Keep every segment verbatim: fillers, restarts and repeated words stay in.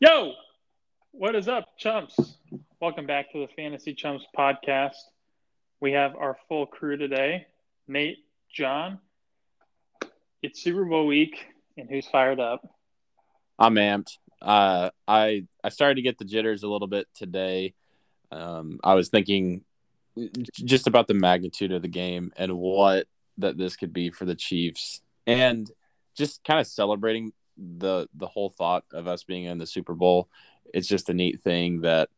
Yo, what is up, chumps? Welcome back to the Fantasy Chumps podcast. We have our full crew today, Nate, John. It's Super Bowl week, and who's fired up? I'm amped. Uh, I I started to get the jitters a little bit today. Um, I was thinking just about the magnitude of the game and what that this could be for the Chiefs, and just kind of celebrating the the whole thought of us being in the Super Bowl. It's just a neat thing that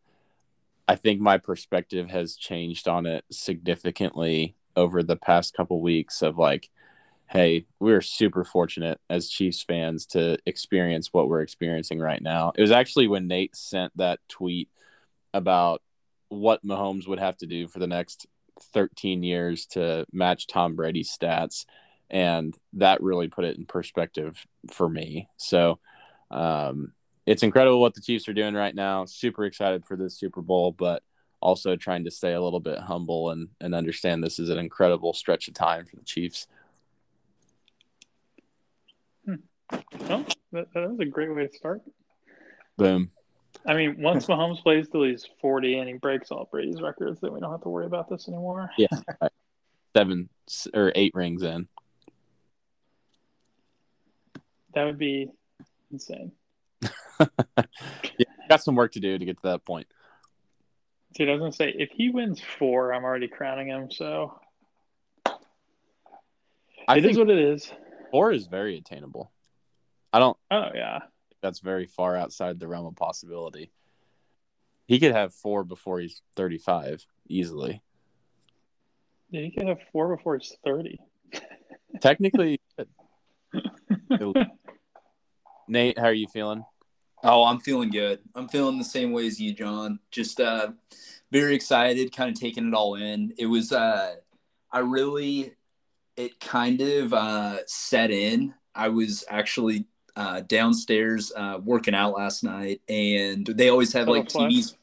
I think my perspective has changed on it significantly over the past couple weeks of like, hey, we're super fortunate as Chiefs fans to experience what we're experiencing right now. It was actually when Nate sent that tweet about what Mahomes would have to do for the next thirteen years to match Tom Brady's stats. And that really put it in perspective for me. So um, it's incredible what the Chiefs are doing right now. Super excited for this Super Bowl, but also trying to stay a little bit humble and, and understand this is an incredible stretch of time for the Chiefs. Hmm. Well, that, that was a great way to start. Boom. I mean, once Mahomes plays till he's forty and he breaks all Brady's records, then we don't have to worry about this anymore. Yeah, right. Seven or eight rings in. That would be insane. Yeah, got some work to do to get to that point. Dude, I was going to say, if he wins four, I'm already crowning him, so. I it is what it is. Four is very attainable. I don't. Oh, yeah. That's very far outside the realm of possibility. He could have four before he's thirty-five easily. Yeah, he could have four before he's thirty. Technically. Nate, how are you feeling? Oh, I'm feeling good. I'm feeling the same way as you, John. Just uh, very excited, kind of taking it all in. It was, uh, I really, it kind of uh, set in. I was actually Uh, downstairs uh, working out last night, and they always have like T Vs.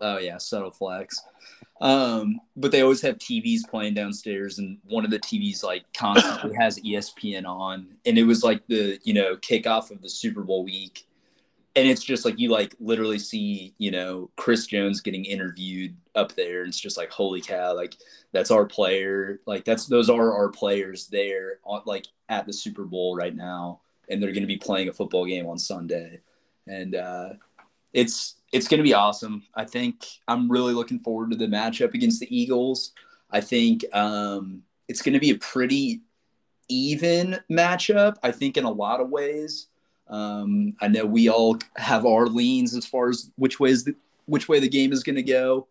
Oh yeah, subtle flex. Um, but they always have T Vs playing downstairs, and one of the T Vs like constantly has E S P N on, and it was like the you know kickoff of the Super Bowl week, and it's just like you like literally see you know Chris Jones getting interviewed up there, and it's just like holy cow, like that's our player, like that's those are our players there on, like at the Super Bowl right now. And they're going to be playing a football game on Sunday. And uh, it's it's going to be awesome. I think I'm really looking forward to the matchup against the Eagles. I think um, it's going to be a pretty even matchup, I think, in a lot of ways. Um, I know we all have our leans as far as which, ways the, which way the game is going to go.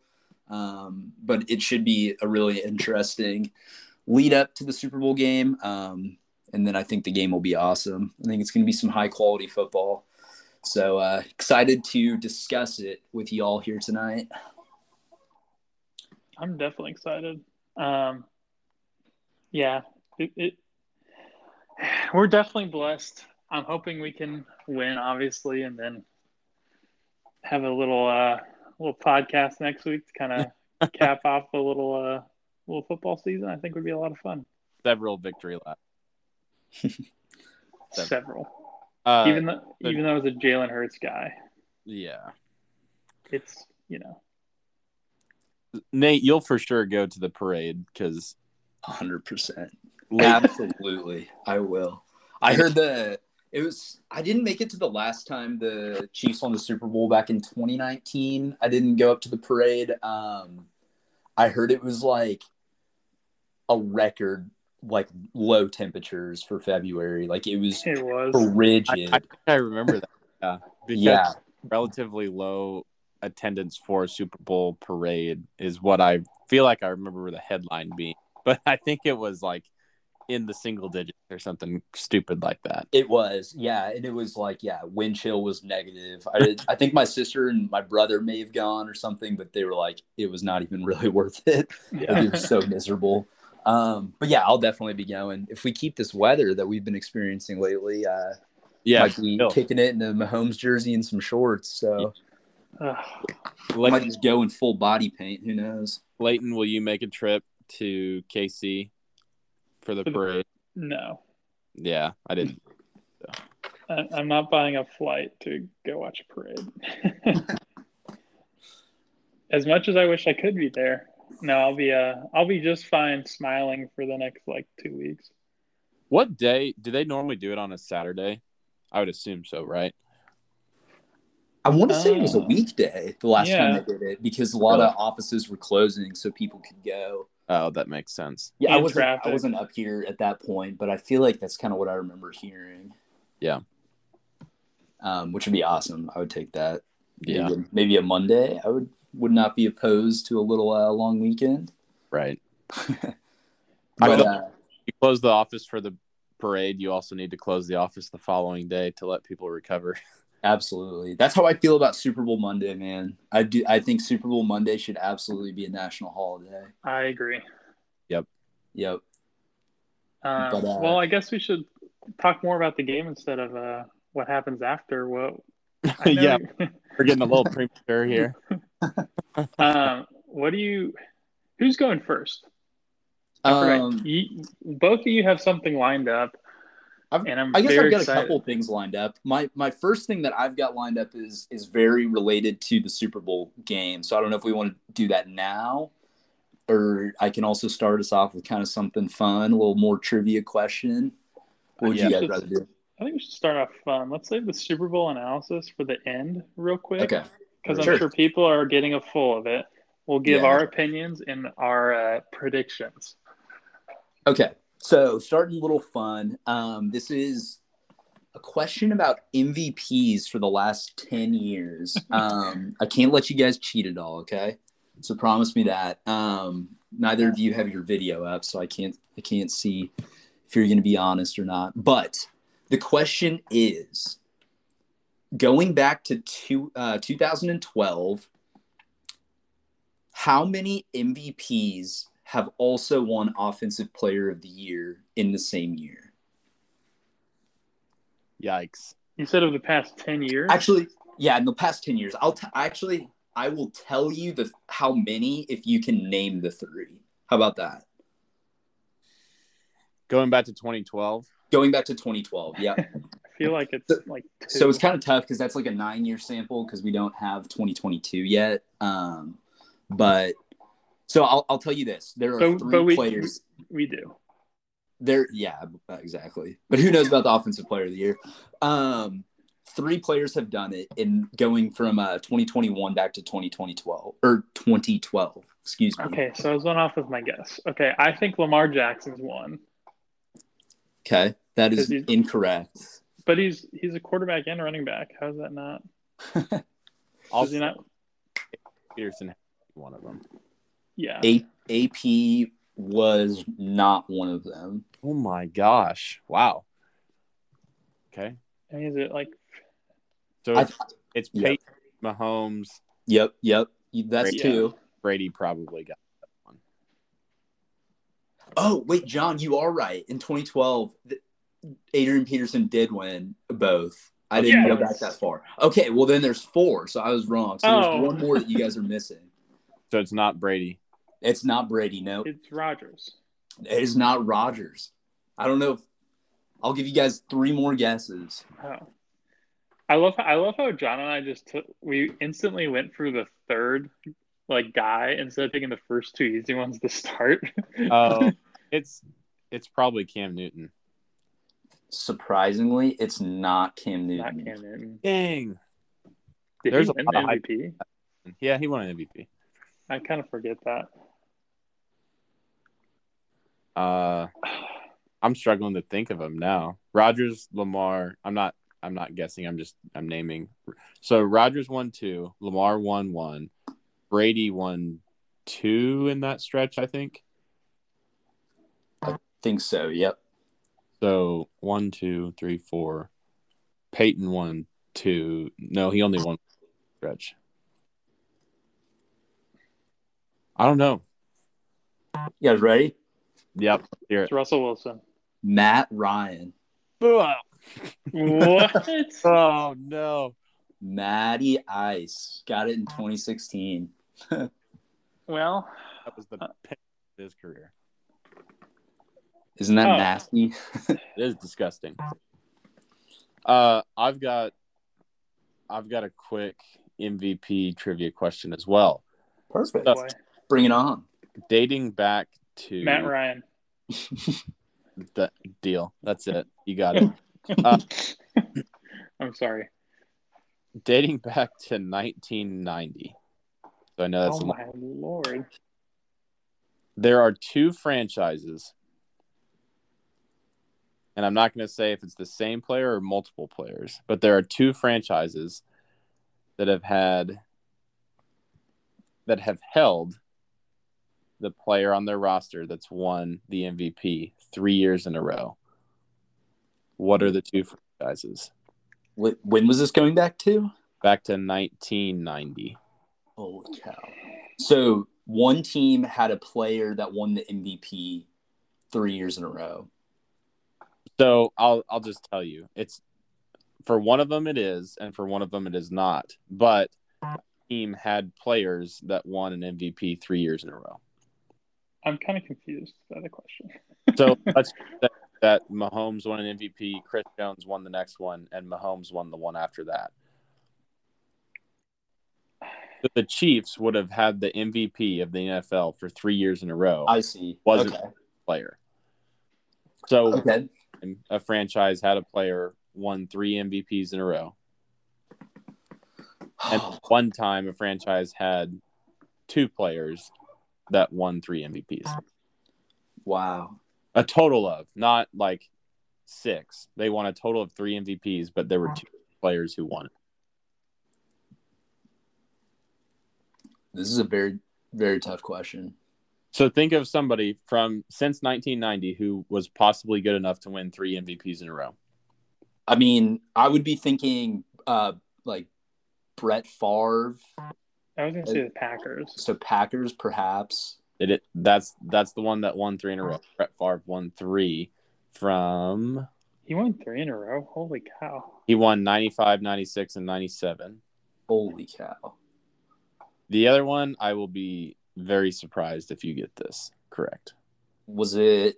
Um, but it should be a really interesting lead up to the Super Bowl game. Um And then I think the game will be awesome. I think it's going to be some high-quality football. So uh, excited to discuss it with you all here tonight. I'm definitely excited. Um, yeah, it, it, we're definitely blessed. I'm hoping we can win, obviously, and then have a little uh, little podcast next week to kind of cap off the little uh, little football season. I think would be a lot of fun. Several victory laps. Several. Uh, even though but, even though I was a Jalen Hurts guy. Yeah. It's, you know. Nate, you'll for sure go to the parade because one hundred percent. Absolutely. I will. I heard the it was I didn't make it to the last time the Chiefs won the Super Bowl back in twenty nineteen. I didn't go up to the parade. Um I heard it was like a record like low temperatures for February. Like it was, it was. Rigid. I, I, I remember that. Yeah. Because yeah. Relatively low attendance for a Super Bowl parade is what I feel like I remember the headline being. But I think it was like in the single digits or something stupid like that. It was. Yeah. And it was like, yeah, wind chill was negative. I, I think my sister and my brother may have gone or something, but they were like, it was not even really worth it. Yeah. It was so miserable. Um, but yeah, I'll definitely be going. If we keep this weather that we've been experiencing lately, uh, yeah, might be kicking it in a Mahomes jersey and some shorts. So Like just going full body paint. Who knows? Leighton, will you make a trip to K C for the parade? No. Yeah, I didn't. So. I, I'm not buying a flight to go watch a parade. As much as I wish I could be there, no, I'll be uh, I'll be just fine smiling for the next like two weeks. What day do they normally do it on? A Saturday? I would assume so, right? I want to uh, say it was a weekday the last yeah. time they did it because a lot really? of offices were closing, so people could go. Oh, that makes sense. Yeah, I wasn't, I wasn't up here at that point, but I feel like that's kind of what I remember hearing. Yeah, um, which would be awesome. I would take that. Yeah, maybe, maybe a Monday. I would. Would not be opposed to a little uh, long weekend. Right. But, I mean, uh, you close the office for the parade, you also need to close the office the following day to let people recover. Absolutely. That's how I feel about Super Bowl Monday, man. I do. I think Super Bowl Monday should absolutely be a national holiday. I agree. Yep. Yep. Um, but, uh, well, I guess we should talk more about the game instead of uh, what happens after. What? I know. Yeah. We're getting a little premature here. um, what do you? Who's going first? I um, you, both of you have something lined up, I've, and I'm I guess very I've got excited. a couple things lined up. My my first thing that I've got lined up is is very related to the Super Bowl game. So I don't know if we want to do that now, or I can also start us off with kind of something fun, a little more trivia question. What would you guys rather do? I think we should start off fun. Let's save the Super Bowl analysis for the end real quick. Okay. Because I'm sure. sure people are getting a full of it. We'll give yeah. our opinions and our uh, predictions. Okay. So starting a little fun. Um, this is a question about M V Ps for the last ten years. Um, I can't let you guys cheat at all. Okay. So promise me that. Um, neither of you have your video up, so I can't, I can't see if you're going to be honest or not, but the question is, going back to two, uh, two thousand twelve, how many M V Ps have also won Offensive Player of the Year in the same year? Yikes. You said of the past ten years? Actually, yeah, in the past ten years. I'll t- Actually, I will tell you the how many if you can name the three. How about that? Going back to twenty twelve? Going back to twenty twelve, yeah. I feel like it's so, like two. So it's kind of tough because that's like a nine-year sample because we don't have twenty twenty-two yet. Um, but so I'll I'll tell you this: there are so, three but we, players we, we do. There, yeah, exactly. But who knows about the Offensive Player of the Year? Um, three players have done it in going from uh, twenty twenty-one back to twenty twelve or twenty twelve. Excuse me. Okay, so I was going off with my guess. Okay, I think Lamar Jackson's one. Okay, that is incorrect. But he's he's a quarterback and a running back. How's that not? Also, he not? Peterson, one of them. Yeah. A- AP was not one of them. Oh my gosh! Wow. Okay. And is it like? So I, it's Peyton yep. Mahomes. Yep. Yep. That's Brady, two. Brady probably got. Oh, wait, John, you are right. In twenty twelve, Adrian Peterson did win both. I didn't yes. go back that far. Okay, well, then there's four, so I was wrong. So oh. there's one more that you guys are missing. So it's not Brady. It's not Brady, no. It's Rodgers. It is not Rodgers. I don't know. If, I'll give you guys three more guesses. Oh. I love I love how John and I just took – we instantly went through the third – like guy instead of taking the first two easy ones to start. Oh, it's it's probably Cam Newton. Surprisingly, it's not Cam Newton. Not Cam Newton. Dang. Did There's he win a lot of M V P? Hype. Yeah, he won an M V P. I kind of forget that. Uh, I'm struggling to think of him now. Rodgers, Lamar. I'm not. I'm not guessing. I'm just. I'm naming. So Rodgers won two. Lamar won one. Brady won two in that stretch, I think. I think so, yep. So, one, two, three, four. Peyton won two. No, he only won stretch. I don't know. You guys ready? Yep. Here. It's Russell Wilson. Matt Ryan. What? Oh, no. Matty Ice got it in twenty sixteen. Well, that was the pick of his career. Isn't that oh. nasty? It is disgusting. Uh, I've got, I've got a quick M V P trivia question as well. Perfect. So, bring it on. Dating back to Matt Ryan. The deal. That's it. You got it. Uh, I'm sorry. Dating back to nineteen ninety. So I know that's. Oh my lord. There are two franchises. And I'm not going to say if it's the same player or multiple players, but there are two franchises that have had that have held the player on their roster that's won the M V P three years in a row. What are the two franchises? When was this going back to? Back to nineteen ninety. Holy cow. So one team had a player that won the M V P three years in a row. So I'll I'll just tell you, it's for one of them it is, and for one of them it is not. But the team had players that won an M V P three years in a row. I'm kind of confused by the question. So let's that, that Mahomes won an M V P, Chris Jones won the next one, and Mahomes won the one after that. So the Chiefs would have had the M V P of the N F L for three years in a row. I see. Wasn't okay. a player. So. Okay. A franchise had a player won three M V Ps in a row, and one time a franchise had two players that won three M V Ps. Wow, a total of not like six. They won a total of three M V Ps, but there were two players who won it. This is a very, very tough question. So think of somebody from since nineteen ninety who was possibly good enough to win three M V Ps in a row. I mean, I would be thinking uh, like Brett Favre. I was going to say the Packers. So Packers, perhaps. It, it that's that's the one that won three in a row. Brett Favre won three from. He won three in a row. Holy cow! He won ninety-five, ninety-six, and ninety-seven. Holy cow! The other one, I will be. Very surprised if you get this correct. Was it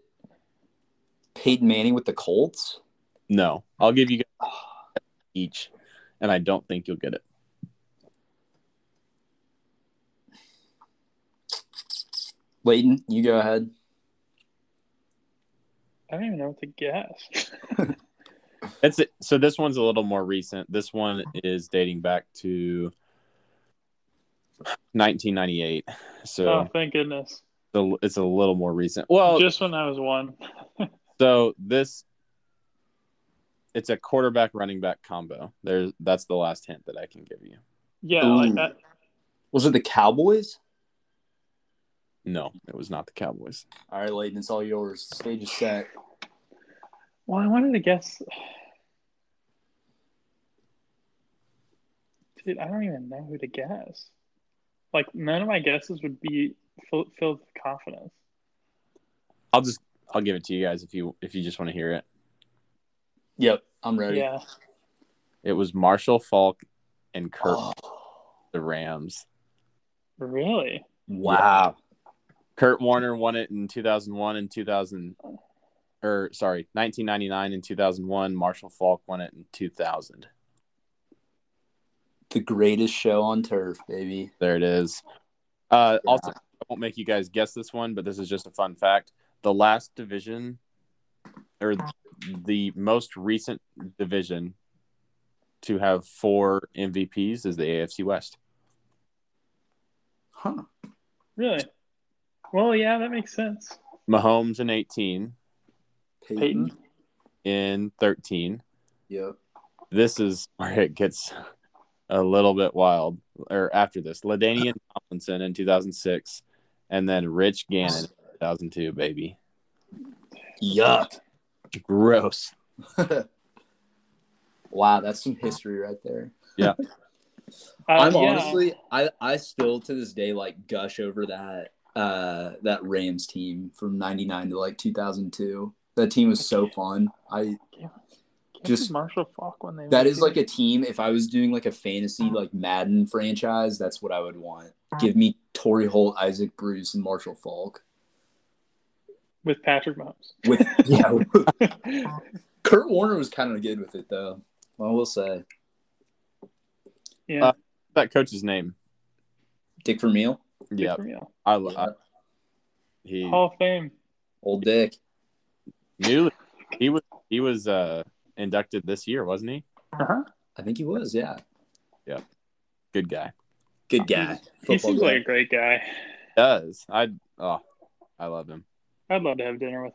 Peyton Manning with the Colts? No. I'll give you guys each, and I don't think you'll get it. Layton, you go ahead. I don't even know what to guess. That's it. So this one's a little more recent. This one is dating back to nineteen ninety-eight. So, oh, thank goodness. So it's a little more recent. Well, just when I was one. So this, it's a quarterback running back combo. There's that's the last hint that I can give you. Yeah, Ooh. like that. Was it the Cowboys? No, it was not the Cowboys. All right, Layton, it's all yours. Stage is set. Well, I wanted to guess. Dude, I don't even know who to guess. Like, none of my guesses would be f- filled with confidence. I'll just, I'll give it to you guys if you, if you just want to hear it. Yep, I'm ready. Yeah. It was Marshall Faulk and Kurt, oh. the Rams. Really? Wow. Yeah. Kurt Warner won it in two thousand one and two thousand, or sorry, nineteen ninety-nine and two thousand one. Marshall Faulk won it in two thousand. The greatest show on turf, baby. There it is. Uh, yeah. Also, I won't make you guys guess this one, but this is just a fun fact. The last division, or the most recent division to have four M V Ps is the A F C West. Huh. Really? Well, yeah, that makes sense. Mahomes in eighteen. Peyton. In thirteen. Yep. This is where it gets... a little bit wild, or after this, LaDainian Tomlinson in two thousand six, and then Rich Gannon in two thousand two, baby. Yuck. Gross. Wow, that's some history right there. Yeah. I'm um, yeah. honestly, I, I still to this day, like, gush over that uh, that Rams team from ninety-nine to, like, two thousand two. That team was so fun. I just Marshall Faulk when they that is like a team. If I was doing like a fantasy like Madden franchise, that's what I would want. Give me Tory Holt, Isaac Bruce, and Marshall Faulk with Patrick Mahomes. With yeah, Kurt Warner was kind of good with it though. I will say, yeah, uh, that coach's name, Dick Vermeil. Yeah, I love. Yeah. He Hall of Fame. Old Dick. Newly, he was he was uh, inducted this year, wasn't he? Uh huh. I think he was. Yeah. Yeah. Good guy. Good guy. He, he seems guy. like a great guy. He does. I oh, I love him. I'd love to have dinner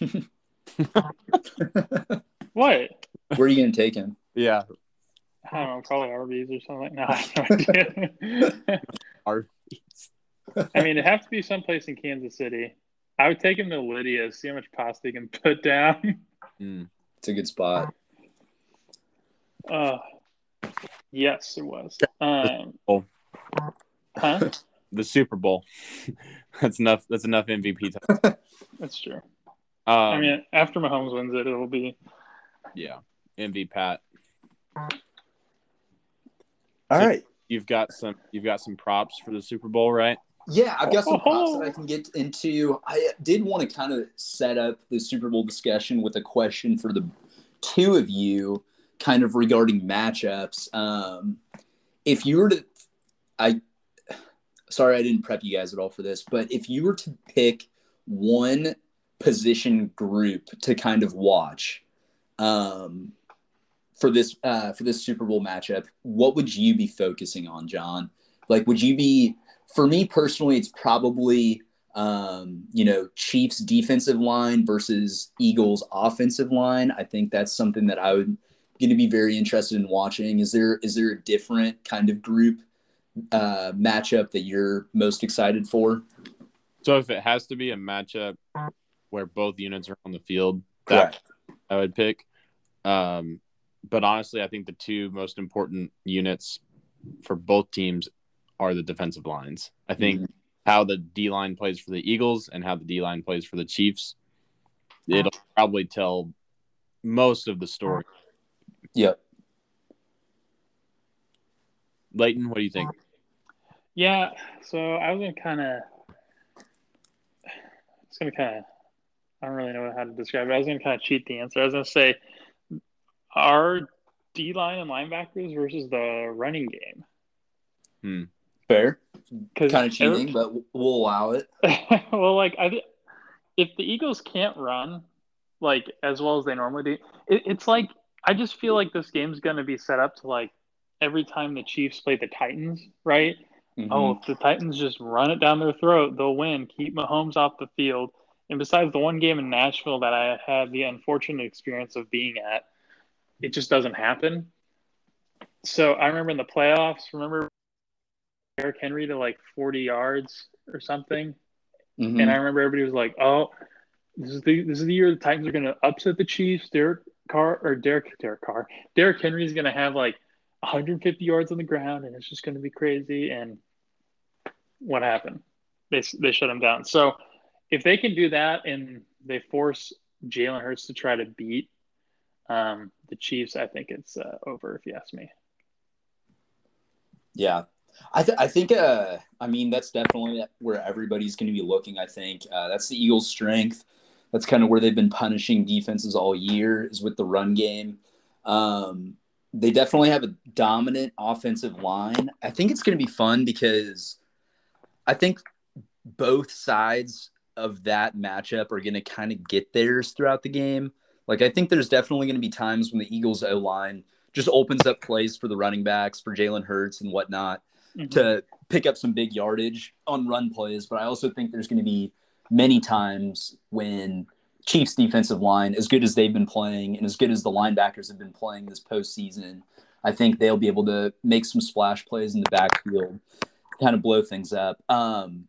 with him. What? Where are you gonna take him? Yeah. I don't know. Probably Arby's or something. No, I have no idea. Arby's. I mean, it'd have to be someplace in Kansas City. I would take him to Lydia's, see how much pasta he can put down. Mm, it's a good spot. Uh, yes, it was. Um, huh? The Super Bowl. That's enough. That's enough M V P time. That's true. Um, I mean, after Mahomes wins it, it'll be. Yeah, M V P Pat. All so right, you've got some. You've got some props for the Super Bowl, right? Yeah, I've got some props that I can get into. I did want to kind of set up the Super Bowl discussion with a question for the two of you, kind of regarding matchups. Um, if you were to, I, sorry, I didn't prep you guys at all for this, but if you were to pick one position group to kind of watch um, for this uh, for this Super Bowl matchup, what would you be focusing on, John? Like, would you be For me personally, it's probably, um, you know, Chiefs defensive line versus Eagles offensive line. I think that's something that I would going to be very interested in watching. Is there is there a different kind of group uh, matchup that you're most excited for? So if it has to be a matchup where both units are on the field, that I would pick. Um, but honestly, I think the two most important units for both teams are the defensive lines. I think mm-hmm. how the D-line plays for the Eagles and how the D-line plays for the Chiefs, it'll probably tell most of the story. Yep. Leighton, what do you think? Yeah, so I was going to kind of – it's going to kind of – I don't really know how to describe it. I was going to kind of cheat the answer. I was going to say our D-line and linebackers versus the running game. Hmm. Fair, kind of cheating, but we'll allow it. Well, like I, if the Eagles can't run like as well as they normally do, it, it's like I just feel like this game's going to be set up to like every time the Chiefs play the Titans, right? Mm-hmm. Oh, if the Titans just run it down their throat, they'll win. Keep Mahomes off the field. And besides the one game in Nashville that I had the unfortunate experience of being at, it just doesn't happen. So I remember in the playoffs, remember. Derrick Henry to like forty yards or something, mm-hmm. and I remember everybody was like, "Oh, this is the this is the year the Titans are going to upset the Chiefs." Derek Carr or Derek Derek Carr, Derrick Henry is going to have like one hundred fifty yards on the ground, and it's just going to be crazy. And what happened? They they shut him down. So if they can do that and they force Jalen Hurts to try to beat um, the Chiefs, I think it's uh, over. If you ask me, yeah. I, th- I think, uh, I mean, that's definitely where everybody's going to be looking, I think. Uh, that's the Eagles' strength. That's kind of where they've been punishing defenses all year is with the run game. Um, they definitely have a dominant offensive line. I think it's going to be fun because I think both sides of that matchup are going to kind of get theirs throughout the game. Like, I think there's definitely going to be times when the Eagles' O-line just opens up plays for the running backs, for Jalen Hurts and whatnot. Mm-hmm. To pick up some big yardage on run plays, but I also think there's going to be many times when Chiefs defensive line, as good as they've been playing and as good as the linebackers have been playing this postseason, I think they'll be able to make some splash plays in the backfield, kind of blow things up. Um,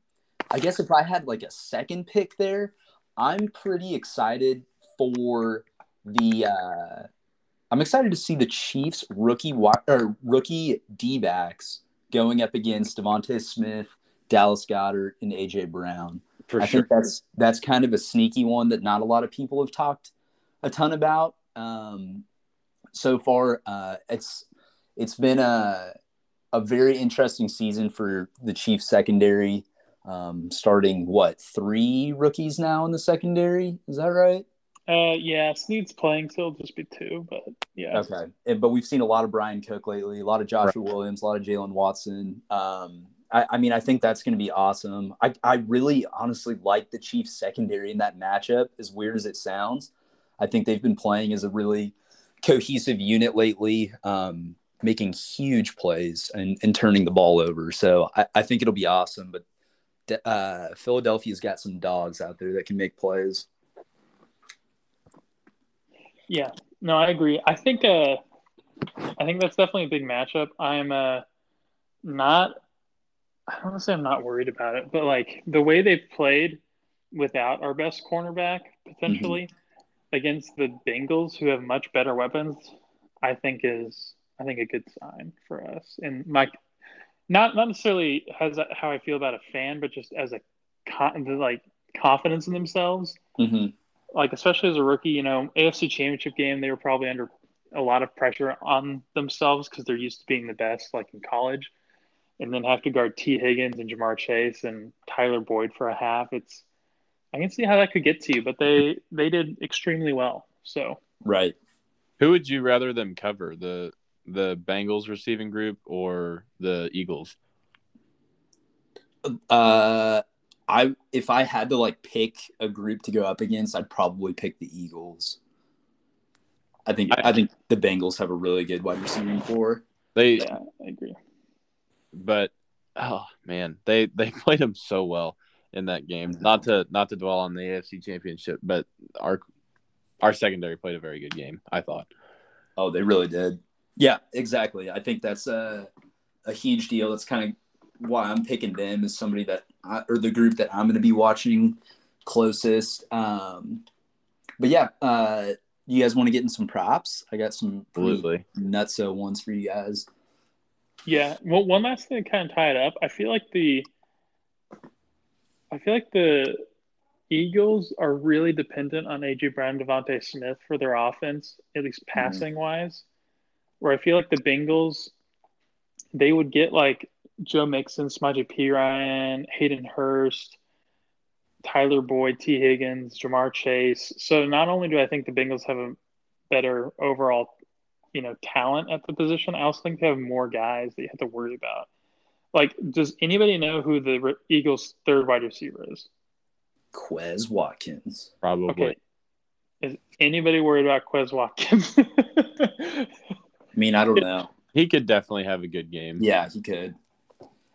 I guess if I had like a second pick there, I'm pretty excited for the uh, – I'm excited to see the Chiefs rookie or rookie D-backs going up against DeVonta Smith, Dallas Goedert, and A J Brown. For I sure. think that's that's kind of a sneaky one that not a lot of people have talked a ton about. um, so far. Uh, it's it's been a a very interesting season for the Chiefs secondary. Um, starting what three rookies now in the secondary? Is that right? Uh, yeah, Snead's playing, so it'll just be two. But yeah, okay. And, but we've seen a lot of Brian Cook lately, a lot of Joshua right. Williams, a lot of Jalen Watson. Um, I, I mean, I think that's going to be awesome. I, I really, honestly, like the Chiefs secondary in that matchup. As weird as it sounds, I think they've been playing as a really cohesive unit lately, um, making huge plays and, and turning the ball over. So I, I think it'll be awesome. But Uh, Philadelphia's got some dogs out there that can make plays. Yeah, no, I agree. I think uh, I think that's definitely a big matchup. I'm uh, not – I don't want to say I'm not worried about it, but, like, the way they've played without our best cornerback, potentially, mm-hmm. against the Bengals, who have much better weapons, I think is – I think a good sign for us. And my – Not not necessarily has how I feel about a fan, but just as a like confidence in themselves. Mm-hmm. Like, especially as a rookie, you know, A F C Championship game, they were probably under a lot of pressure on themselves because they're used to being the best, like in college, and then have to guard T. Higgins and Jamar Chase and Tyler Boyd for a half. It's I can see how that could get to you, but they they did extremely well. So right, who would you rather them cover? The The Bengals receiving group or the Eagles? Uh, I if I had to like pick a group to go up against, I'd probably pick the Eagles. I think I, I think the Bengals have a really good wide receiving core. They, yeah, I agree. But oh man, they they played them so well in that game. Not to not to dwell on the A F C Championship, but our our secondary played a very good game, I thought. Oh, they really did. Yeah, exactly. I think that's a, a huge deal. That's kind of why I'm picking them as somebody that I, or the group that I'm going to be watching closest. Um, but yeah, uh, you guys want to get in some props? I got some absolutely nutso ones for you guys. Yeah. Well, one last thing to kind of tie it up. I feel like the, I feel like the Eagles are really dependent on A J Brown, DeVonta Smith for their offense, at least passing mm-hmm. wise. Where I feel like the Bengals, they would get like Joe Mixon, Samaje Perine, Hayden Hurst, Tyler Boyd, T. Higgins, Jamar Chase. So not only do I think the Bengals have a better overall, you know, talent at the position, I also think they have more guys that you have to worry about. Like, does anybody know who the Eagles' third wide receiver is? Quez Watkins, probably. Okay. Is anybody worried about Quez Watkins? I mean, I don't know. He could definitely have a good game. Yeah, he could.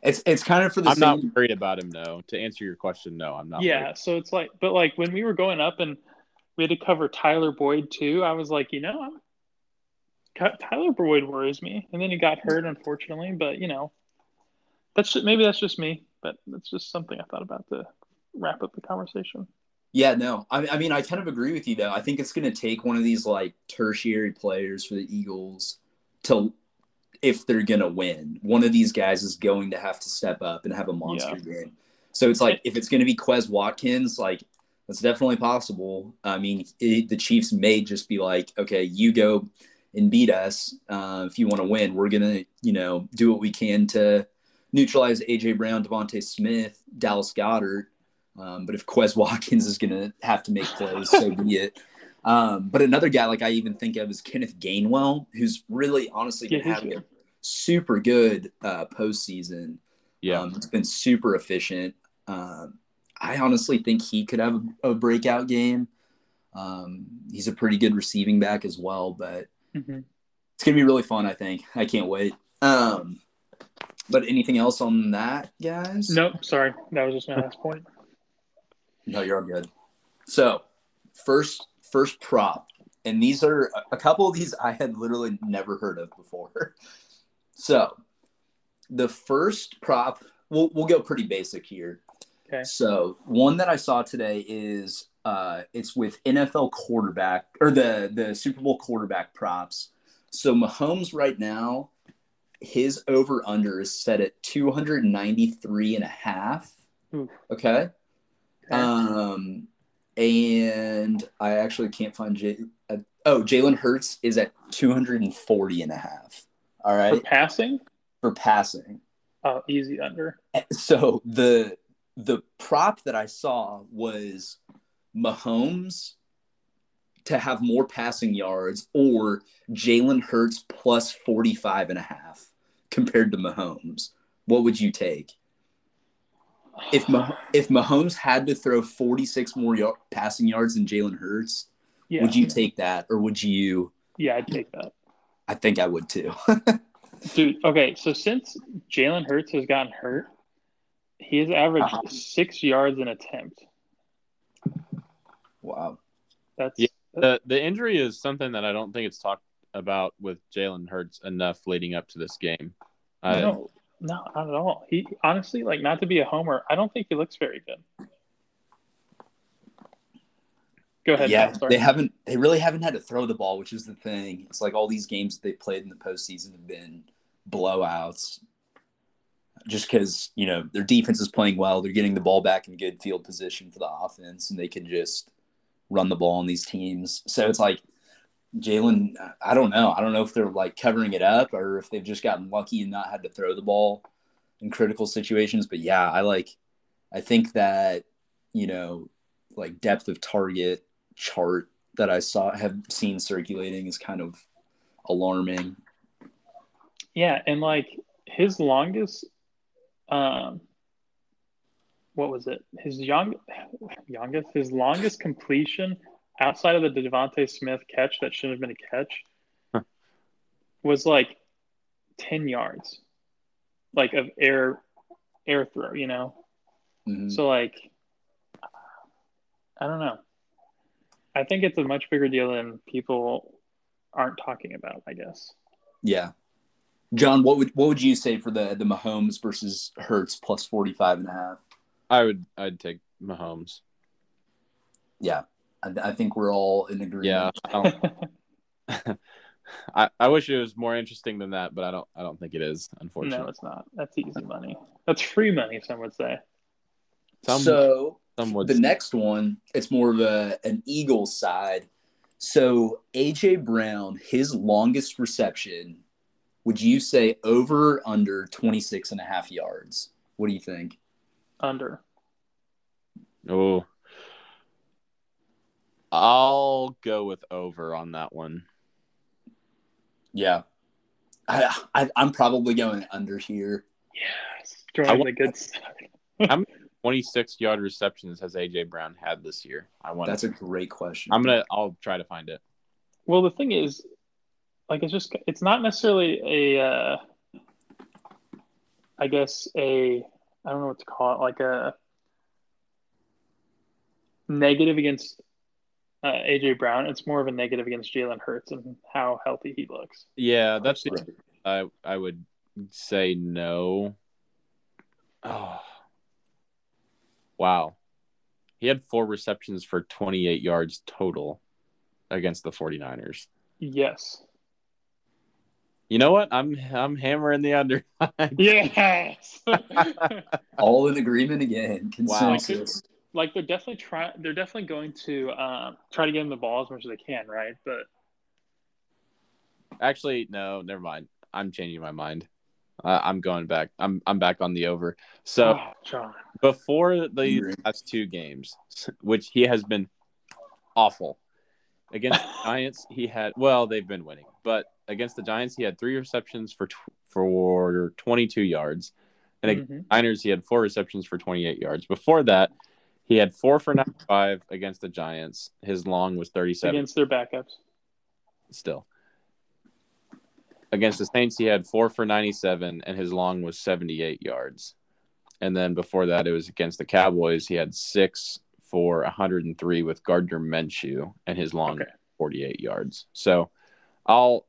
It's it's kind of for the I'm same... not worried about him, though. To answer your question, no, I'm not Yeah, worried. So it's like... But, like, when we were going up and we had to cover Tyler Boyd, too, I was like, you know, I'm... Tyler Boyd worries me. And then he got hurt, unfortunately. But, you know, that's just, maybe that's just me. But that's just something I thought about to wrap up the conversation. Yeah, no. I, I mean, I kind of agree with you, though. I think it's going to take one of these, like, tertiary players for the Eagles... to if they're going to win, one of these guys is going to have to step up and have a monster yeah. game. So it's like, if it's going to be Quez Watkins, like that's definitely possible. I mean, it, the Chiefs may just be like, okay, you go and beat us. Uh, if you want to win, we're going to, you know, do what we can to neutralize A J Brown, DeVonta Smith, Dallas Goedert. Um, but if Quez Watkins is going to have to make plays, so be it. Um, but another guy, like I even think of, is Kenneth Gainwell, who's really honestly been yeah, having sure. a super good uh, postseason. Yeah, um, it's been super efficient. Um, I honestly think he could have a, a breakout game. Um, he's a pretty good receiving back as well, but mm-hmm. it's gonna be really fun. I think I can't wait. Um, but anything else on that, guys? Nope. Sorry, that was just my last point. No, you're all good. So first. First prop, and these are a couple of these I had literally never heard of before. So the first prop, we'll we'll go pretty basic here. Okay. So one that I saw today is uh, it's with N F L quarterback or the the Super Bowl quarterback props. So Mahomes right now, his over under is set at two hundred ninety-three and a half. Mm. Okay. Okay. Um. And I actually can't find J- – I Oh, Jalen Hurts is at two hundred forty and a half. All right. For passing? For passing. Oh, easy under. So the the prop that I saw was Mahomes to have more passing yards or Jalen Hurts plus forty-five and a half compared to Mahomes. What would you take? If Mah- if Mahomes had to throw forty-six more y- passing yards than Jalen Hurts, yeah. would you take that or would you? Yeah, I'd take that. I think I would too. Dude, okay, so since Jalen Hurts has gotten hurt, he has averaged uh-huh. six yards an attempt. Wow. That's yeah, the, the injury is something that I don't think it's talked about with Jalen Hurts enough leading up to this game. I don't. No, not at all. He honestly, like, not to be a homer, I don't think he looks very good. Go ahead. Yeah, Matt, they haven't. They really haven't had to throw the ball, which is the thing. It's like all these games that they played in the postseason have been blowouts, just because you know their defense is playing well. They're getting the ball back in good field position for the offense, and they can just run the ball on these teams. So it's like Jalen, I don't know. I don't know if they're like covering it up or if they've just gotten lucky and not had to throw the ball in critical situations. But yeah, I like, I think that, you know, like depth of target chart that I saw have seen circulating is kind of alarming. Yeah. And like his longest, um, what was it? His young, youngest, his longest completion outside of the DeVonta Smith catch that shouldn't have been a catch huh. was like ten yards, like of air air throw, you know? Mm-hmm. So, like, I don't know. I think it's a much bigger deal than people aren't talking about, I guess. Yeah. John, what would what would you say for the, the Mahomes versus Hurts plus forty-five and a half? I would I'd take Mahomes. Yeah. I think we're all in agreement. Yeah, I, I, I wish it was more interesting than that, but I don't. I don't think it is. Unfortunately, no, it's not. That's easy money. That's free money. Some would say. Some, so some would the say. Next one, it's more of a an Eagles side. So A J Brown, his longest reception, would you say over or under twenty-six and a half yards? What do you think? Under. Oh. I'll go with over on that one. Yeah. I, I, I'm probably going under here. Yes. Drawing the good stuff. How many twenty-six-yard receptions has A J. Brown had this year? I want That's to, a great question. I'm gonna. I'll try to find it. Well, the thing is, like, it's just, it's not necessarily a, uh, I guess a, I don't know what to call it, like a negative against Uh, A J Brown, it's more of a negative against Jalen Hurts and how healthy he looks. Yeah, that's the, I I would say no. Oh, wow, he had four receptions for twenty-eight yards total against the forty-niners. Yes. You know what? I'm I'm hammering the under. Yes. All in agreement again. Consensus. Wow. Like, they're definitely try. They're definitely going to uh, try to get him the ball as much as they can, right? But actually, no, never mind. I'm changing my mind. Uh, I'm going back. I'm I'm back on the over. So oh, before the last two games, which he has been awful against the Giants, he had well, they've been winning, but against the Giants, he had three receptions for tw- for twenty-two yards, and against mm-hmm. the Niners, he had four receptions for twenty-eight yards. Before that, he had four for ninety-five against the Giants. His long was thirty-seven. Against their backups. Still. Against the Saints, he had four for ninety-seven, and his long was seventy-eight yards. And then before that, it was against the Cowboys. He had six for one hundred three with Gardner Minshew, and his long okay. forty-eight yards. So I'll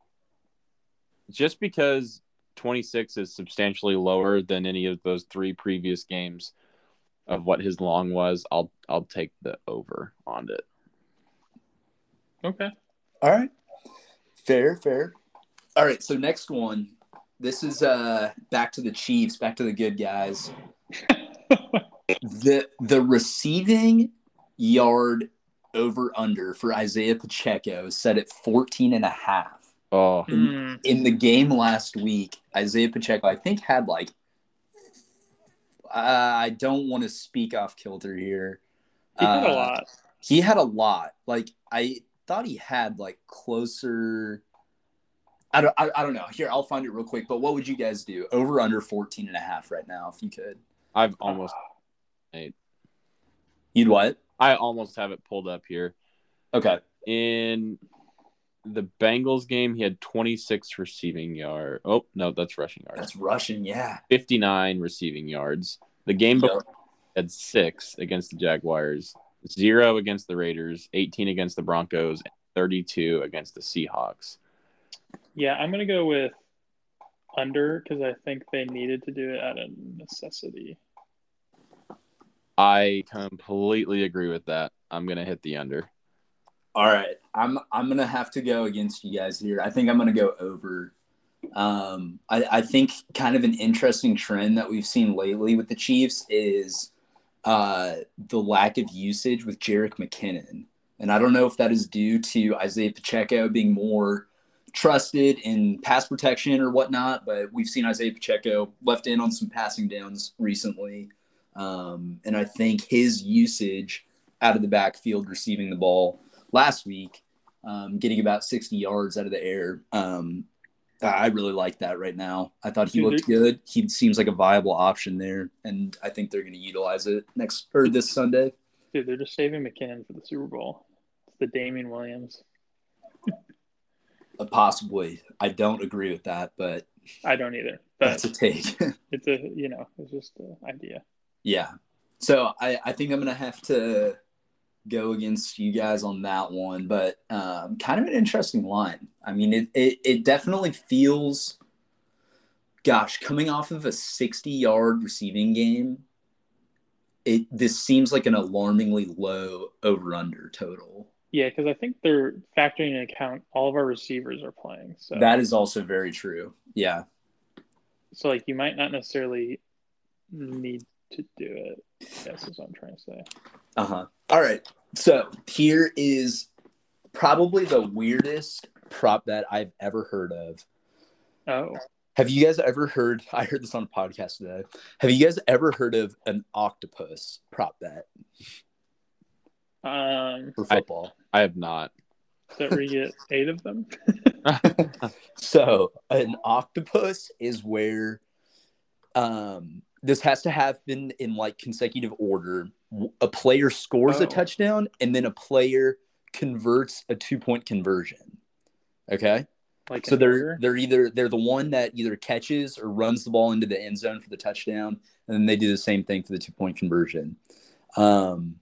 – just because twenty-six is substantially lower than any of those three previous games – of what his long was, I'll I'll take the over on it. Okay. All right. Fair, fair. All right, so next one. This is uh back to the Chiefs, back to the good guys. the the receiving yard over under for Isaiah Pacheco is set at fourteen and a half. Oh. In, mm. in the game last week, Isaiah Pacheco, I think, had like, uh, I don't want to speak off kilter here. He uh, had a lot. He had a lot. Like, I thought he had like closer. I don't, I, I don't know. Here, I'll find it real quick. But what would you guys do? Over under fourteen and a half right now, if you could. I've almost made. You'd what? I almost have it pulled up here. Okay. In the Bengals game, he had twenty-six receiving yards. Oh, no, that's rushing yards. That's rushing, yeah. fifty-nine receiving yards. The game before, he had six against the Jaguars, zero against the Raiders, eighteen against the Broncos, and thirty-two against the Seahawks. Yeah, I'm going to go with under because I think they needed to do it out of necessity. I completely agree with that. I'm going to hit the under. All right. I'm I'm going to have to go against you guys here. I think I'm going to go over. Um, I, I think kind of an interesting trend that we've seen lately with the Chiefs is uh, the lack of usage with Jerick McKinnon. And I don't know if that is due to Isaiah Pacheco being more trusted in pass protection or whatnot, but we've seen Isaiah Pacheco left in on some passing downs recently. Um, and I think his usage out of the backfield receiving the ball last week, um, getting about sixty yards out of the air, um, I really like that right now. I thought he looked good. He seems like a viable option there, and I think they're going to utilize it next or this Sunday. Dude, they're just saving McKinnon for the Super Bowl. It's the Damien Williams. Possibly. I don't agree with that, but I don't either. But that's a take. It's a, you know, it's just an idea. Yeah. So I, I think I'm going to have to go against you guys on that one, but um, kind of an interesting line. I mean, it, it, it definitely feels, gosh, coming off of a sixty-yard receiving game, it this seems like an alarmingly low over-under total. Yeah, because I think they're factoring into account all of our receivers are playing. So that is also very true. Yeah. So, like, you might not necessarily need to do it, I guess is what I'm trying to say. Uh-huh. All right. So here is probably the weirdest prop bet I've ever heard of. Oh. Have you guys ever heard – I heard this on a podcast today. Have you guys ever heard of an octopus prop bet? Um, for football. I, I have not. That we get eight of them. So an octopus is where um this has to happen in like consecutive order. A player scores oh. a touchdown and then a player converts a two point conversion. Okay. Like so they're order? they're either they're the one that either catches or runs the ball into the end zone for the touchdown, and then they do the same thing for the two point conversion. Um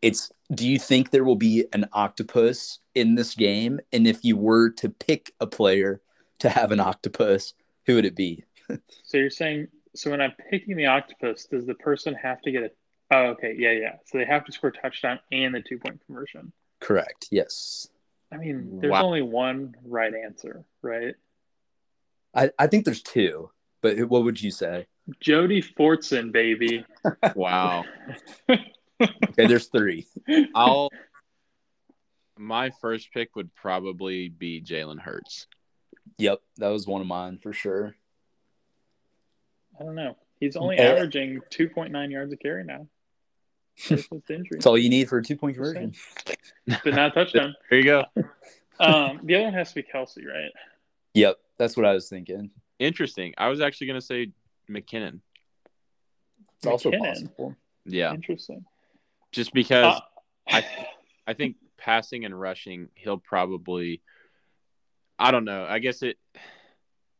It's, do you think there will be an octopus in this game? And if you were to pick a player to have an octopus, who would it be? So you're saying, so when I'm picking the octopus, does the person have to get a, oh, okay, yeah, yeah. So they have to score a touchdown and the two-point conversion. Correct, yes. I mean, there's wow. only one right answer, right? I, I think there's two, but what would you say? Jody Fortson, baby. Wow. Okay, there's three. I'll. My first pick would probably be Jalen Hurts. Yep, that was one of mine for sure. I don't know. He's only and, averaging two point nine yards a carry now. That's all you need for a two point conversion. But not a touchdown. There you go. Um, the other one has to be Kelce, right? Yep, that's what I was thinking. Interesting. I was actually going to say McKinnon. It's also possible. Yeah. Interesting. Just because uh, I, I think passing and rushing, he'll probably, I don't know. I guess it,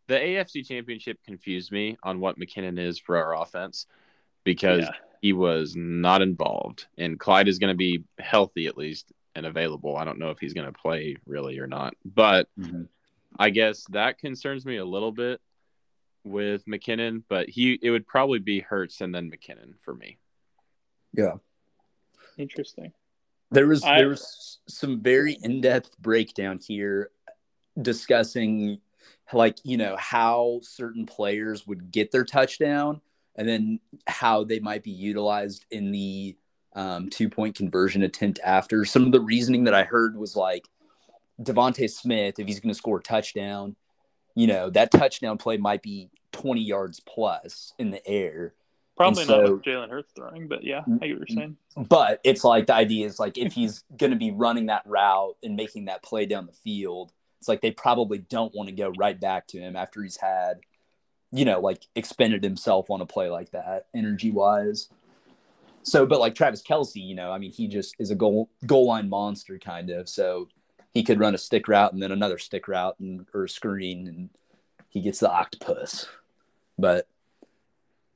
the A F C Championship confused me on what McKinnon is for our offense because yeah. he was not involved. And Clyde is going to be healthy at least and available. I don't know if he's going to play really or not, but mm-hmm. I guess that concerns me a little bit with McKinnon. But he, it would probably be Hurts and then McKinnon for me. Yeah. Interesting. There was I, there was some very in-depth breakdown here discussing like, you know, how certain players would get their touchdown and then how they might be utilized in the um, two-point conversion attempt after. Some of the reasoning that I heard was like, DeVonta Smith, if he's going to score a touchdown, you know, that touchdown play might be twenty yards plus in the air. Probably so, not with Jalen Hurts throwing, but yeah, I get what you're saying. But it's like the idea is like if he's going to be running that route and making that play down the field, it's like they probably don't want to go right back to him after he's had, you know, like expended himself on a play like that energy-wise. So, but like Travis Kelce, you know, I mean, he just is a goal goal line monster kind of. So he could run a stick route and then another stick route and or a screen and he gets the octopus. But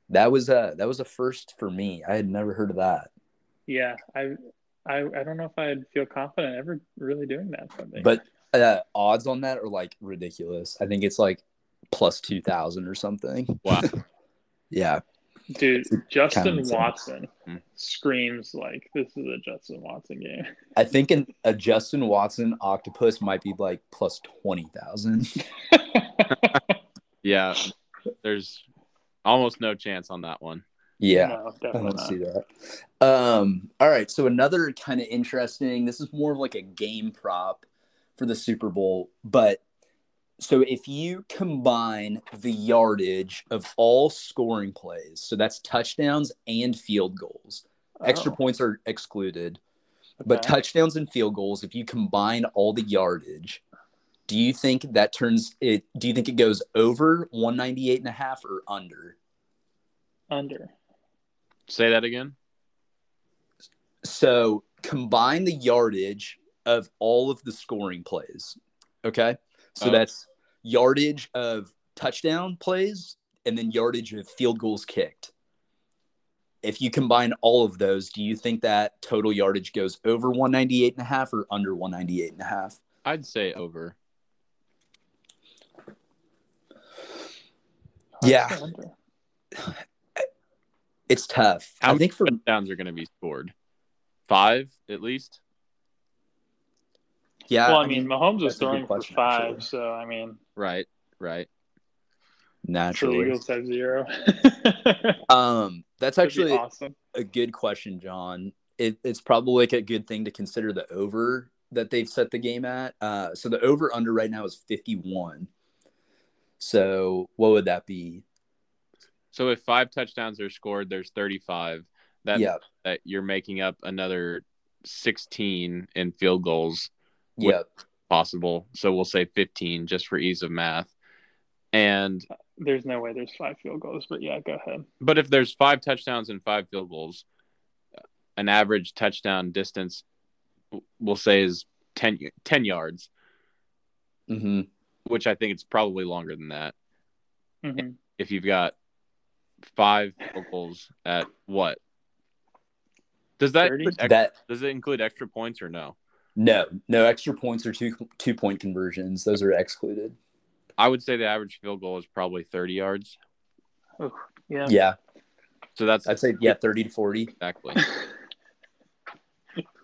that was a that was a first for me. I had never heard of that. Yeah, I I, I don't know if I'd feel confident ever really doing that. Something. But uh, odds on that are like ridiculous. I think it's like plus two thousand or something. Wow. Yeah, dude, Justin Watson screams like this is a Justin Watson game. I think an, a Justin Watson octopus might be like plus twenty thousand. Yeah, there's almost no chance on that one. Yeah, no, I don't not. see that. Um, all right, so another kind of interesting, this is more of like a game prop for the Super Bowl, but so if you combine the yardage of all scoring plays, so that's touchdowns and field goals. Oh. Extra points are excluded, okay. But touchdowns and field goals, if you combine all the yardage, do you think that turns it? Do you think it goes over one ninety-eight and a half or under? Under. Say that again. So combine the yardage of all of the scoring plays. Okay. So oh. that's yardage of touchdown plays and then yardage of field goals kicked. If you combine all of those, do you think that total yardage goes over one ninety-eight and a half or under one ninety-eight and a half? I'd say over. Yeah, it's tough. How I think for touchdowns are going to be scored, five at least. Yeah, well, I mean, Mahomes was throwing for five, actually. So I mean, right, right. Naturally, so the Eagles have zero. um, that's actually awesome. A good question, John. It, it's probably like a good thing to consider the over that they've set the game at. Uh, so the over under right now is fifty-one. So what would that be? So if five touchdowns are scored, there's thirty-five. That, yep. That you're making up another sixteen in field goals. Yep. Possible. So we'll say fifteen just for ease of math. And there's no way there's five field goals, but yeah, go ahead. But if there's five touchdowns and five field goals, an average touchdown distance we'll say is ten, ten yards. Mm-hmm. Which I think it's probably longer than that. Mm-hmm. If you've got five goals at what? Does that, extra, that does it include extra points or no? No, no extra points or two two point conversions. Those are excluded. I would say the average field goal is probably thirty yards. Oh, yeah. Yeah. So that's I'd say yeah, thirty to forty. Exactly.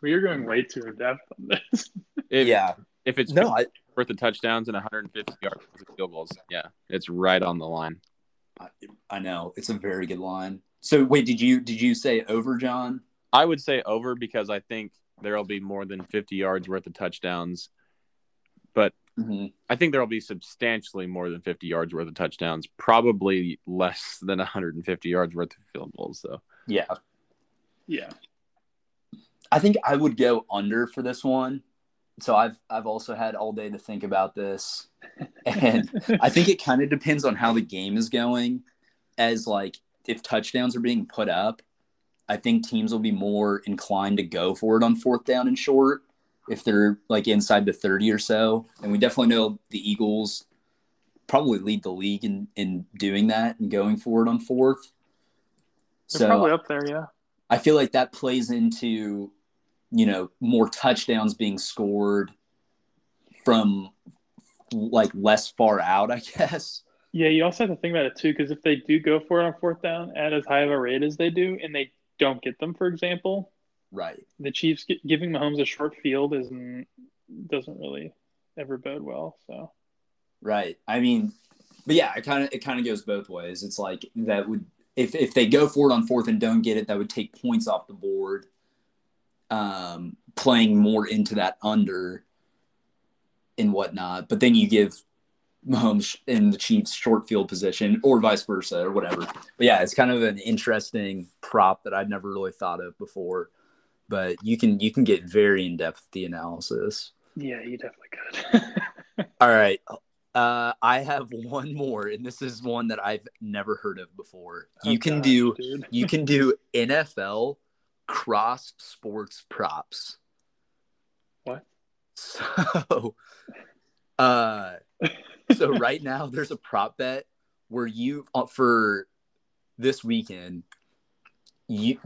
We are going way too in depth on this. If, yeah. If it's no, I. worth of touchdowns and one hundred fifty yards of field goals. Yeah, it's right on the line. I, I know. It's a very good line. So, wait, did you did you say over, John? I would say over because I think there will be more than fifty yards worth of touchdowns. But mm-hmm. I think there will be substantially more than fifty yards worth of touchdowns, probably less than one hundred fifty yards worth of field goals, though. Yeah. Yeah. I think I would go under for this one. So I've I've also had all day to think about this, and I think it kind of depends on how the game is going. As like if touchdowns are being put up, I think teams will be more inclined to go for it on fourth down and short if they're like inside the thirty or so. And we definitely know the Eagles probably lead the league in, in doing that and going for it on fourth. They're so probably up there, yeah. I feel like that plays into, you know, more touchdowns being scored from, like, less far out, I guess. Yeah, you also have to think about it, too, because if they do go for it on fourth down at as high of a rate as they do and they don't get them, for example, right? The Chiefs get, giving Mahomes a short field is doesn't really ever bode well. So, right. I mean, but, yeah, it kind of it kind of goes both ways. It's like that would – if if they go for it on fourth and don't get it, that would take points off the board. um, playing more into that under and whatnot. But then you give Mahomes and the Chiefs short field position or vice versa or whatever. But yeah, it's kind of an interesting prop that I'd never really thought of before. But you can you can get very in-depth with the analysis. Yeah, you definitely could. All right. Uh, I have one more, and this is one that I've never heard of before. Oh, you can God, do you can do N F L cross sports props. What? So uh so right now there's a prop bet where you for this weekend you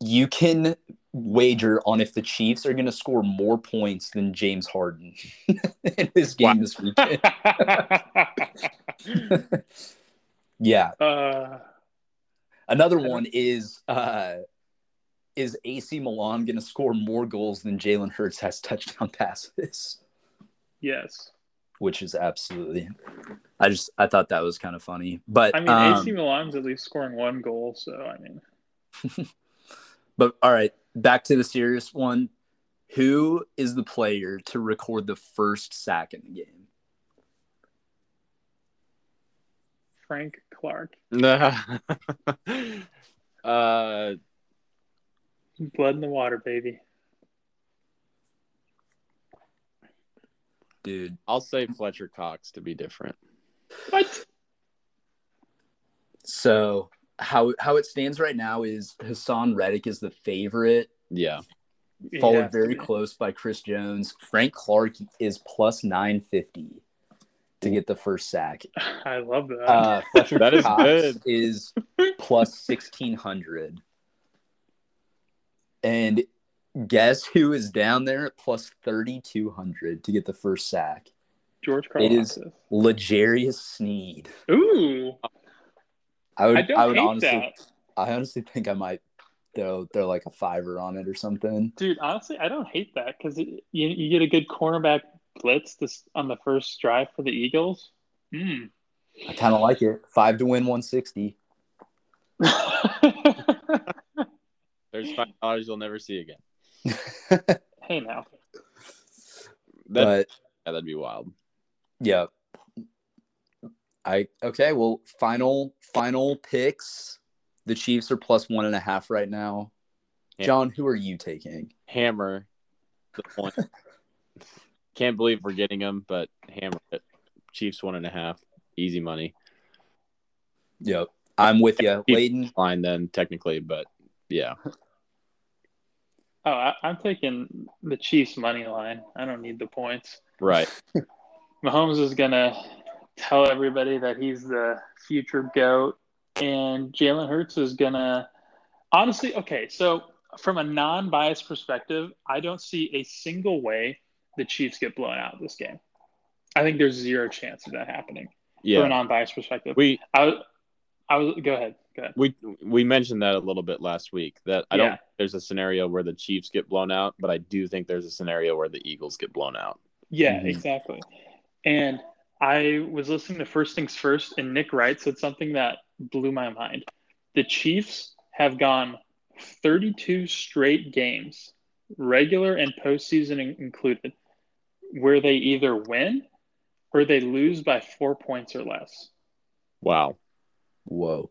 you can wager on if the Chiefs are going to score more points than James Harden in this game wow. this weekend. yeah. Uh, Another one is uh, is A C Milan going to score more goals than Jalen Hurts has touchdown passes? Yes. Which is absolutely. I just I thought that was kind of funny, but I mean um, A C Milan's at least scoring one goal, so I mean. But all right. Back to the serious one. Who is the player to record the first sack in the game? Frank Clark. uh, Blood in the water, baby. Dude. I'll say Fletcher Cox to be different. What? So... How how it stands right now is Hassan Reddick is the favorite. Yeah. Followed yeah. very close by Chris Jones. Frank Clark is plus nine fifty to get the first sack. I love that. Uh, Fletcher that is Cox good. Is plus sixteen hundred. And guess who is down there at plus thirty-two hundred to get the first sack? George Karlaftis. It is L'Jarius Sneed. Ooh. I would. I, don't I would hate honestly. That. I honestly think I might throw, throw like a fiver on it or something. Dude, honestly, I don't hate that because you you get a good cornerback blitz this on the first drive for the Eagles. Mm. I kind of like it. Five to win, one sixty. There's five dollars you'll never see again. Hey now. That yeah, that'd be wild. Yeah. I okay. Well, final final picks. The Chiefs are plus one and a half right now. Hammer. John, who are you taking? Hammer the point. Can't believe we're getting them, but hammer it. Chiefs one and a half, easy money. Yep, I'm with you, Layden. Fine then, technically, but yeah. Oh, I, I'm taking the Chiefs money line. I don't need the points. Right. Mahomes is gonna. Tell everybody that he's the future GOAT, and Jalen Hurts is gonna honestly okay. So from a non-biased perspective, I don't see a single way the Chiefs get blown out this game. I think there's zero chance of that happening. Yeah. From a non-biased perspective, we I I was go ahead. Go ahead. We we mentioned that a little bit last week that I yeah. don't think there's a scenario where the Chiefs get blown out, but I do think there's a scenario where the Eagles get blown out. Yeah, mm-hmm. exactly, and. I was listening to First Things First, and Nick Wright said something that blew my mind. The Chiefs have gone thirty-two straight games, regular and postseason in- included, where they either win or they lose by four points or less. Wow. Whoa.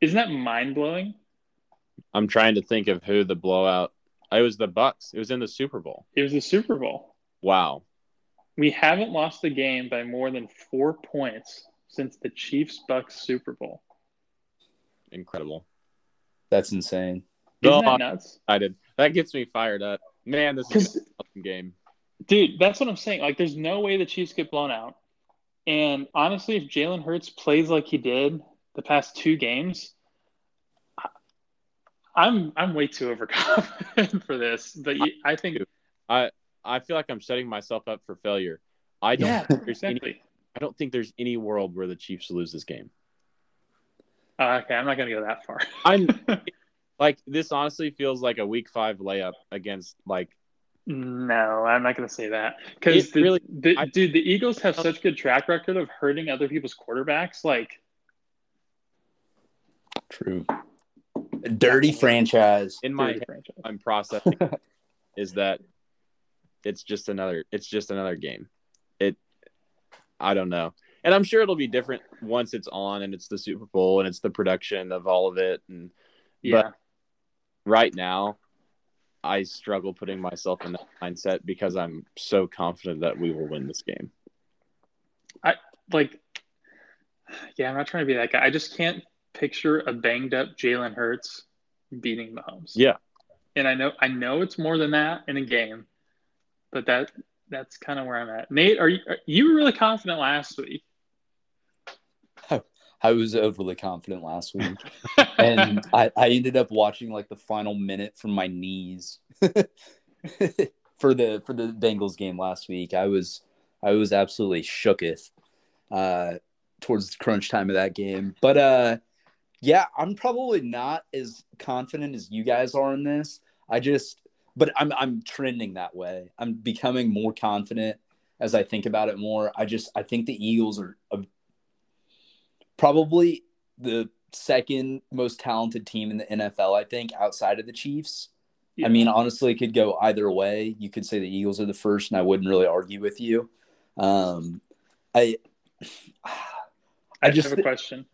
Isn't that mind-blowing? I'm trying to think of who the blowout – it was the Bucks. It was in the Super Bowl. It was the Super Bowl. Wow. We haven't lost a game by more than four points since the Chiefs-Bucks Super Bowl. Incredible. That's insane. Isn't that nuts? I did. That gets me fired up. Man, this is an awesome game. Dude, that's what I'm saying. Like, there's no way the Chiefs get blown out. And honestly, if Jalen Hurts plays like he did the past two games, I'm I'm way too overconfident for this. But I think I. I feel like I'm setting myself up for failure. I don't. Yeah, think there's exactly. any, I don't think there's any world where the Chiefs lose this game. Uh, okay, I'm not going to go that far. I'm like this. Honestly, feels like a Week Five layup against like. No, I'm not going to say that because really, the, I, dude, the Eagles have such good track record of hurting other people's quarterbacks. Like, true, a dirty franchise. In my, head, franchise. I'm processing. is that it's just another it's just another game. It I don't know. And I'm sure it'll be different once it's on and it's the Super Bowl and it's the production of all of it. And yeah. But right now, I struggle putting myself in that mindset because I'm so confident that we will win this game. I like, yeah, I'm not trying to be that guy. I just can't picture a banged up Jalen Hurts beating Mahomes. Yeah. And I know, I know it's more than that in a game, but that that's kind of where I'm at. Nate, are you, are you really confident last week? I was overly confident last week, and I, I ended up watching like the final minute from my knees for the for the Bengals game last week. I was I was absolutely shooketh uh, towards the crunch time of that game. But uh, yeah, I'm probably not as confident as you guys are in this. I just, but I'm I'm trending that way. I'm becoming more confident as I think about it more. I just I think the Eagles are. A, Probably the second most talented team in the N F L, I think, outside of the Chiefs. Yeah. I mean, honestly, it could go either way. You could say the Eagles are the first, and I wouldn't really argue with you. Um, I, I, I just have a question.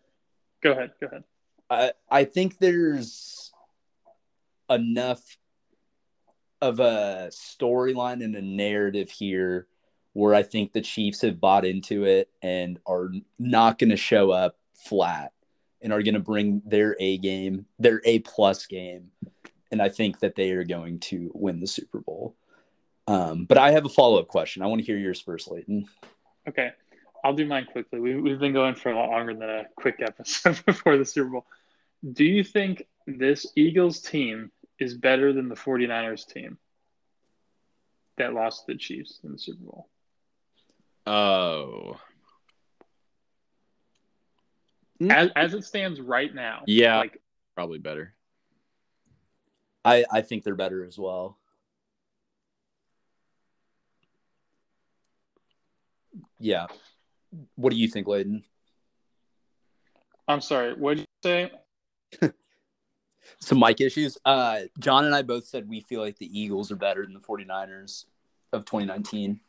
Go ahead. Go ahead. I, I think there's enough of a storyline and a narrative here where I think the Chiefs have bought into it and are not going to show up flat and are going to bring their A game, their A-plus game, and I think that they are going to win the Super Bowl. Um, but I have a follow-up question. I want to hear yours first, Leighton. Okay. I'll do mine quickly. We, we've been going for a lot longer than a quick episode before the Super Bowl. Do you think this Eagles team is better than the 49ers team that lost to the Chiefs in the Super Bowl? Oh, as as it stands right now, yeah, like, probably better. I I think they're better as well. Yeah, what do you think, Layden? I'm sorry, what did you say? Some mic issues. Uh, John and I both said we feel like the Eagles are better than the 49ers of twenty nineteen.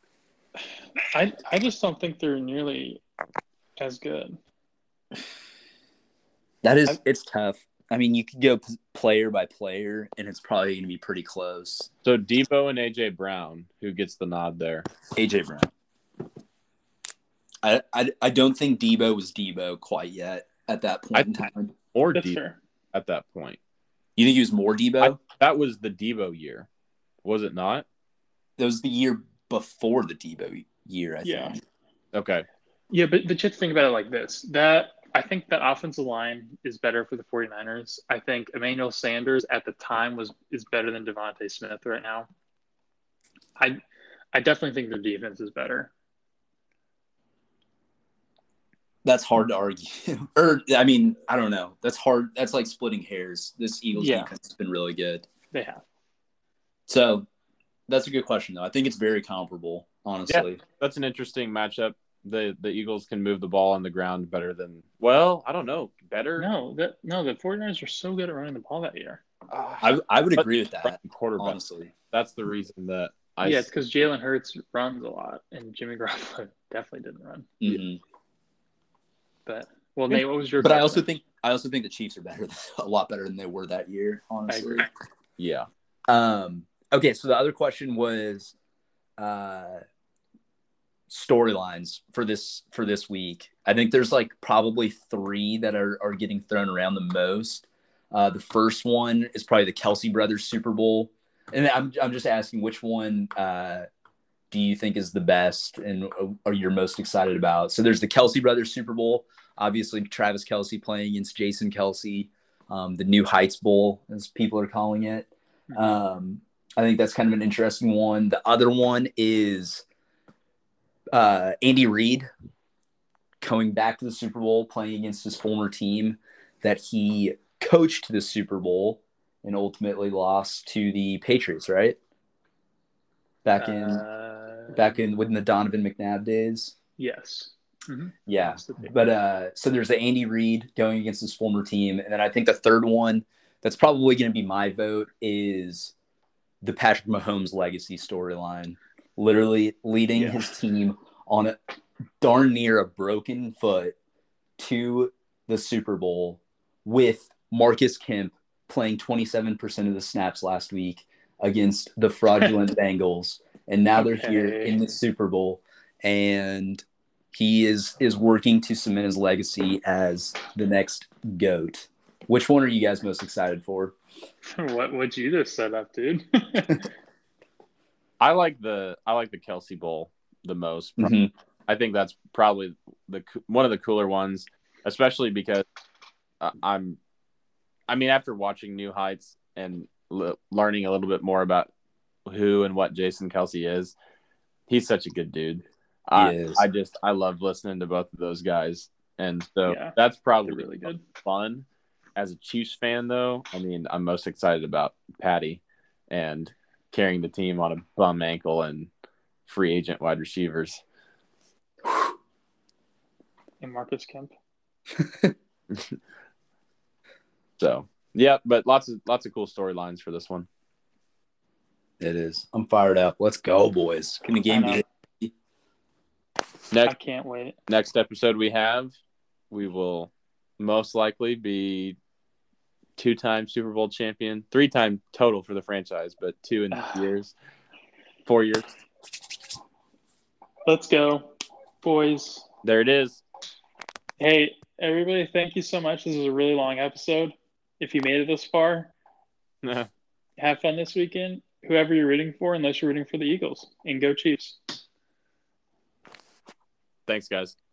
I I just don't think they're nearly as good. That is, I, it's tough. I mean, you could go p- player by player, and it's probably going to be pretty close. So Debo and A J Brown, who gets the nod there? A J Brown. I I, I don't think Debo was Debo quite yet at that point I, in time. Or Debo fair. At that point. You think he was more Debo? I, that was the Debo year, was it not? That was the year before the Debo year, I yeah. think. Okay. Yeah, but, but you have to think about it like this. That I think that offensive line is better for the 49ers. I think Emmanuel Sanders at the time was is better than DeVonta Smith right now. I I definitely think their defense is better. That's hard to argue. or I mean, I don't know. That's hard. That's like splitting hairs. This Eagles yeah. defense has been really good. They have. So that's a good question, though. I think it's very comparable, honestly. Yeah, that's an interesting matchup. The the Eagles can move the ball on the ground better than – well, I don't know. Better? No, that, no, the 49ers are so good at running the ball that year. Uh, I, I would agree with that, honestly. That's the reason that I – yeah, it's because Jalen Hurts runs a lot, and Jimmy Garoppolo definitely didn't run. Mm-hmm. But – well, Nate, what was your – But I also think I also think the Chiefs are better, a lot better than they were that year, honestly. Yeah. Um. Okay, so the other question was uh, storylines for this for this week. I think there's like probably three that are, are getting thrown around the most. Uh, the first one is probably the Kelce brothers Super Bowl, and I'm I'm just asking which one uh, do you think is the best and are you're most excited about? So there's the Kelce brothers Super Bowl. Obviously, Travis Kelce playing against Jason Kelce, um, the New Heights Bowl as people are calling it. Mm-hmm. Um, I think that's kind of an interesting one. The other one is uh, Andy Reid going back to the Super Bowl, playing against his former team that he coached to the Super Bowl and ultimately lost to the Patriots, right? Back in uh, back in within the Donovan McNabb days. Yes. Mm-hmm. Yeah. But uh, so there's the Andy Reid going against his former team. And then I think the third one that's probably going to be my vote is the Patrick Mahomes legacy storyline, literally leading yeah. his team on a darn near a broken foot to the Super Bowl with Marcus Kemp playing twenty-seven percent of the snaps last week against the fraudulent Bengals. And now they're okay. here in the Super Bowl. And he is, is working to cement his legacy as the next GOAT. Which one are you guys most excited for? What would you just set up, dude? I like the I like the Kelce Bowl the most. Mm-hmm. I think that's probably the one of the cooler ones, especially because I'm, I mean, after watching New Heights and l- learning a little bit more about who and what Jason Kelce is, he's such a good dude. I, I just I love listening to both of those guys, and so yeah, that's probably really good fun. As a Chiefs fan, though, I mean, I'm most excited about Patty and carrying the team on a bum ankle and free agent wide receivers. And Marcus Kemp. So, yeah, but lots of lots of cool storylines for this one. It is. I'm fired up. Let's go, boys. Can the game be next? I can't wait. Next episode we have, we will most likely be two-time Super Bowl champion, three-time total for the franchise, but two in uh, years, four years. Let's go, boys. There it is. Hey, everybody, thank you so much. This was a really long episode. If you made it this far, have fun this weekend. Whoever you're rooting for, unless you're rooting for the Eagles, and go Chiefs. Thanks, guys.